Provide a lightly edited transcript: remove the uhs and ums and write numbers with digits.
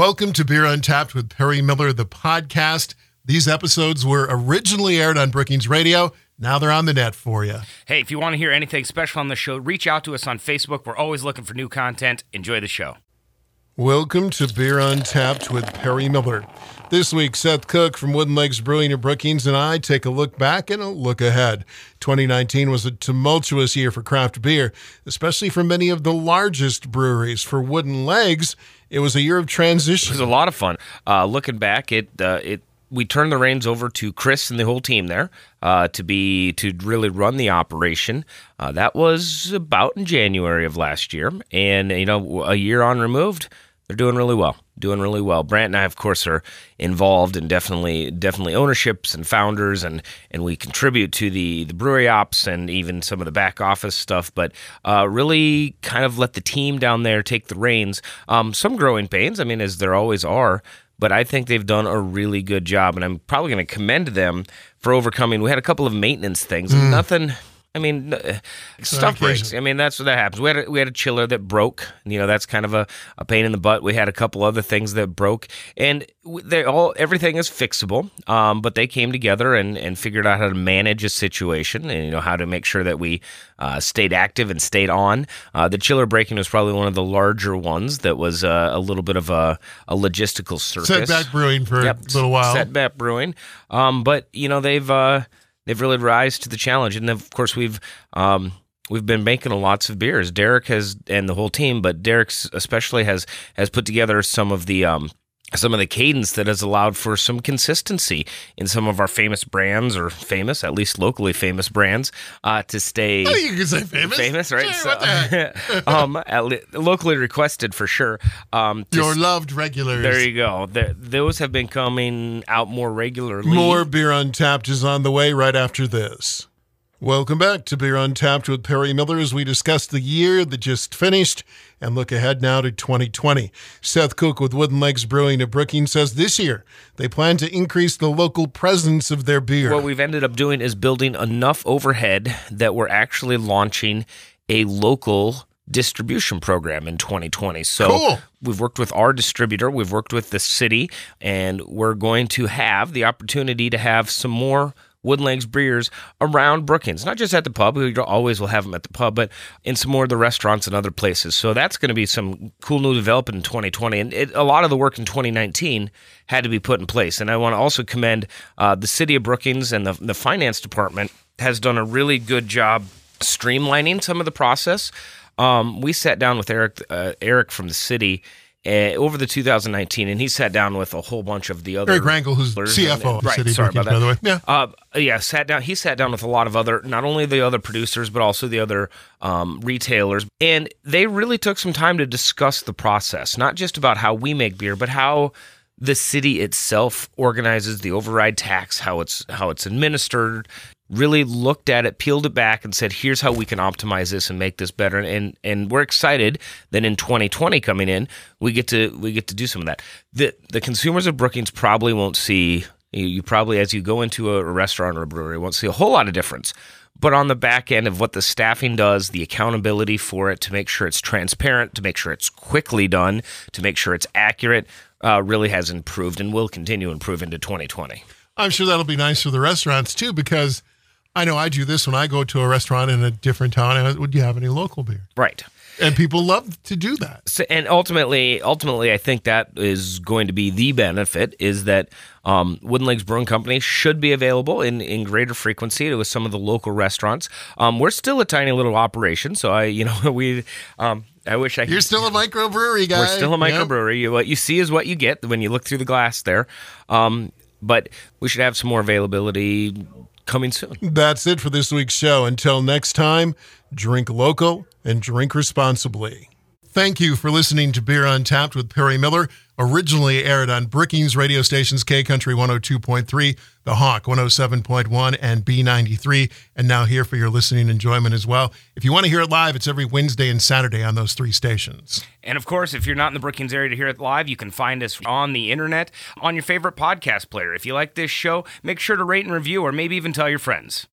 Welcome to Beer Untapped with Perry Miller, the podcast. These episodes were originally aired on Brookings Radio. Now they're on the net for you. Hey, if you want to hear anything special on the show, reach out to us on Facebook. We're always looking for new content. Enjoy the show. Welcome to Beer Untapped with Perry Miller. This week, Seth Cook from Wooden Legs Brewing in Brookings and I take a look back and a look ahead. 2019 was a tumultuous year for craft beer, especially for many of the largest breweries. For Wooden Legs, it was a year of transition. It was a lot of fun. Looking back, we turned the reins over to Chris and the whole team there to really run the operation. That was about in January of last year, and a year on removed, they're doing really well. Brant and I, of course, are involved and definitely ownerships and founders, and we contribute to the brewery ops and even some of the back office stuff, but really kind of let the team down there take the reins. Some growing pains, as there always are, but I think they've done a really good job, and I'm probably going to commend them for overcoming. We had a couple of maintenance things, nothing... stuff breaks. That's what that happens. We had a chiller that broke. That's kind of a pain in the butt. We had a couple other things that broke, and everything is fixable. But they came together and figured out how to manage a situation, and how to make sure that we stayed active and stayed on. The chiller breaking was probably one of the larger ones that was a little bit of a logistical circus. Setback brewing for a little while. Setback brewing. But they've. They've really risen to the challenge, and of course we've been making lots of beers. Derek has, and the whole team, but Derek especially has put together some of the cadence that has allowed for some consistency in some of our famous brands, or famous, at least locally famous brands, to stay. Oh, you can say famous. Famous, right? Yeah, so, locally requested for sure. Your loved regulars. There you go. Those have been coming out more regularly. More Beer Untapped is on the way right after this. Welcome back to Beer Untapped with Perry Miller as we discuss the year that just finished and look ahead now to 2020. Seth Cook with Wooden Legs Brewing at Brookings says this year they plan to increase the local presence of their beer. What we've ended up doing is building enough overhead that we're actually launching a local distribution program in 2020. So cool. We've worked with our distributor, we've worked with the city, and we're going to have the opportunity to have some more Wooden Legs beers around Brookings, not just at the pub. We always will have them at the pub, but in some more of the restaurants and other places. So that's going to be some cool new development in 2020. And a lot of the work in 2019 had to be put in place. And I want to also commend the city of Brookings, and the finance department has done a really good job streamlining some of the process. We sat down with Eric from the city over the 2019, and he sat down with a whole bunch of the other... Eric Rangel, who's CFO of the city. Sorry about that. By the way. Yeah. He sat down with a lot of other, not only the other producers, but also the other retailers. And they really took some time to discuss the process, not just about how we make beer, but how the city itself organizes the override tax, how it's administered, really looked at it, peeled it back, and said, here's how we can optimize this and make this better. And we're excited that in 2020 coming in, we get to do some of that. The consumers of Brookings probably won't see, you probably, as you go into a restaurant or a brewery, won't see a whole lot of difference. But on the back end of what the staffing does, the accountability for it, to make sure it's transparent, to make sure it's quickly done, to make sure it's accurate, really has improved and will continue to improve into 2020. I'm sure that'll be nice for the restaurants too, because I know I do this when I go to a restaurant in a different town. Would you have any local beer? Right. And people love to do that. So, and ultimately, I think that is going to be the benefit, is that Wooden Legs Brewing Company should be available in greater frequency to some of the local restaurants. We're still a tiny little operation, so I wish I could. You're still a microbrewery guy. We're still a microbrewery. Yep. What you see is what you get when you look through the glass there. But we should have some more availability coming soon. That's it for this week's show. Until next time, drink local and drink responsibly. Thank you for listening to Beer Untapped with Perry Miller, originally aired on Brookings radio stations K-Country 102.3, The Hawk 107.1, and B93, and now here for your listening enjoyment as well. If you want to hear it live, it's every Wednesday and Saturday on those three stations. And of course, if you're not in the Brookings area to hear it live, you can find us on the internet, on your favorite podcast player. If you like this show, make sure to rate and review, or maybe even tell your friends.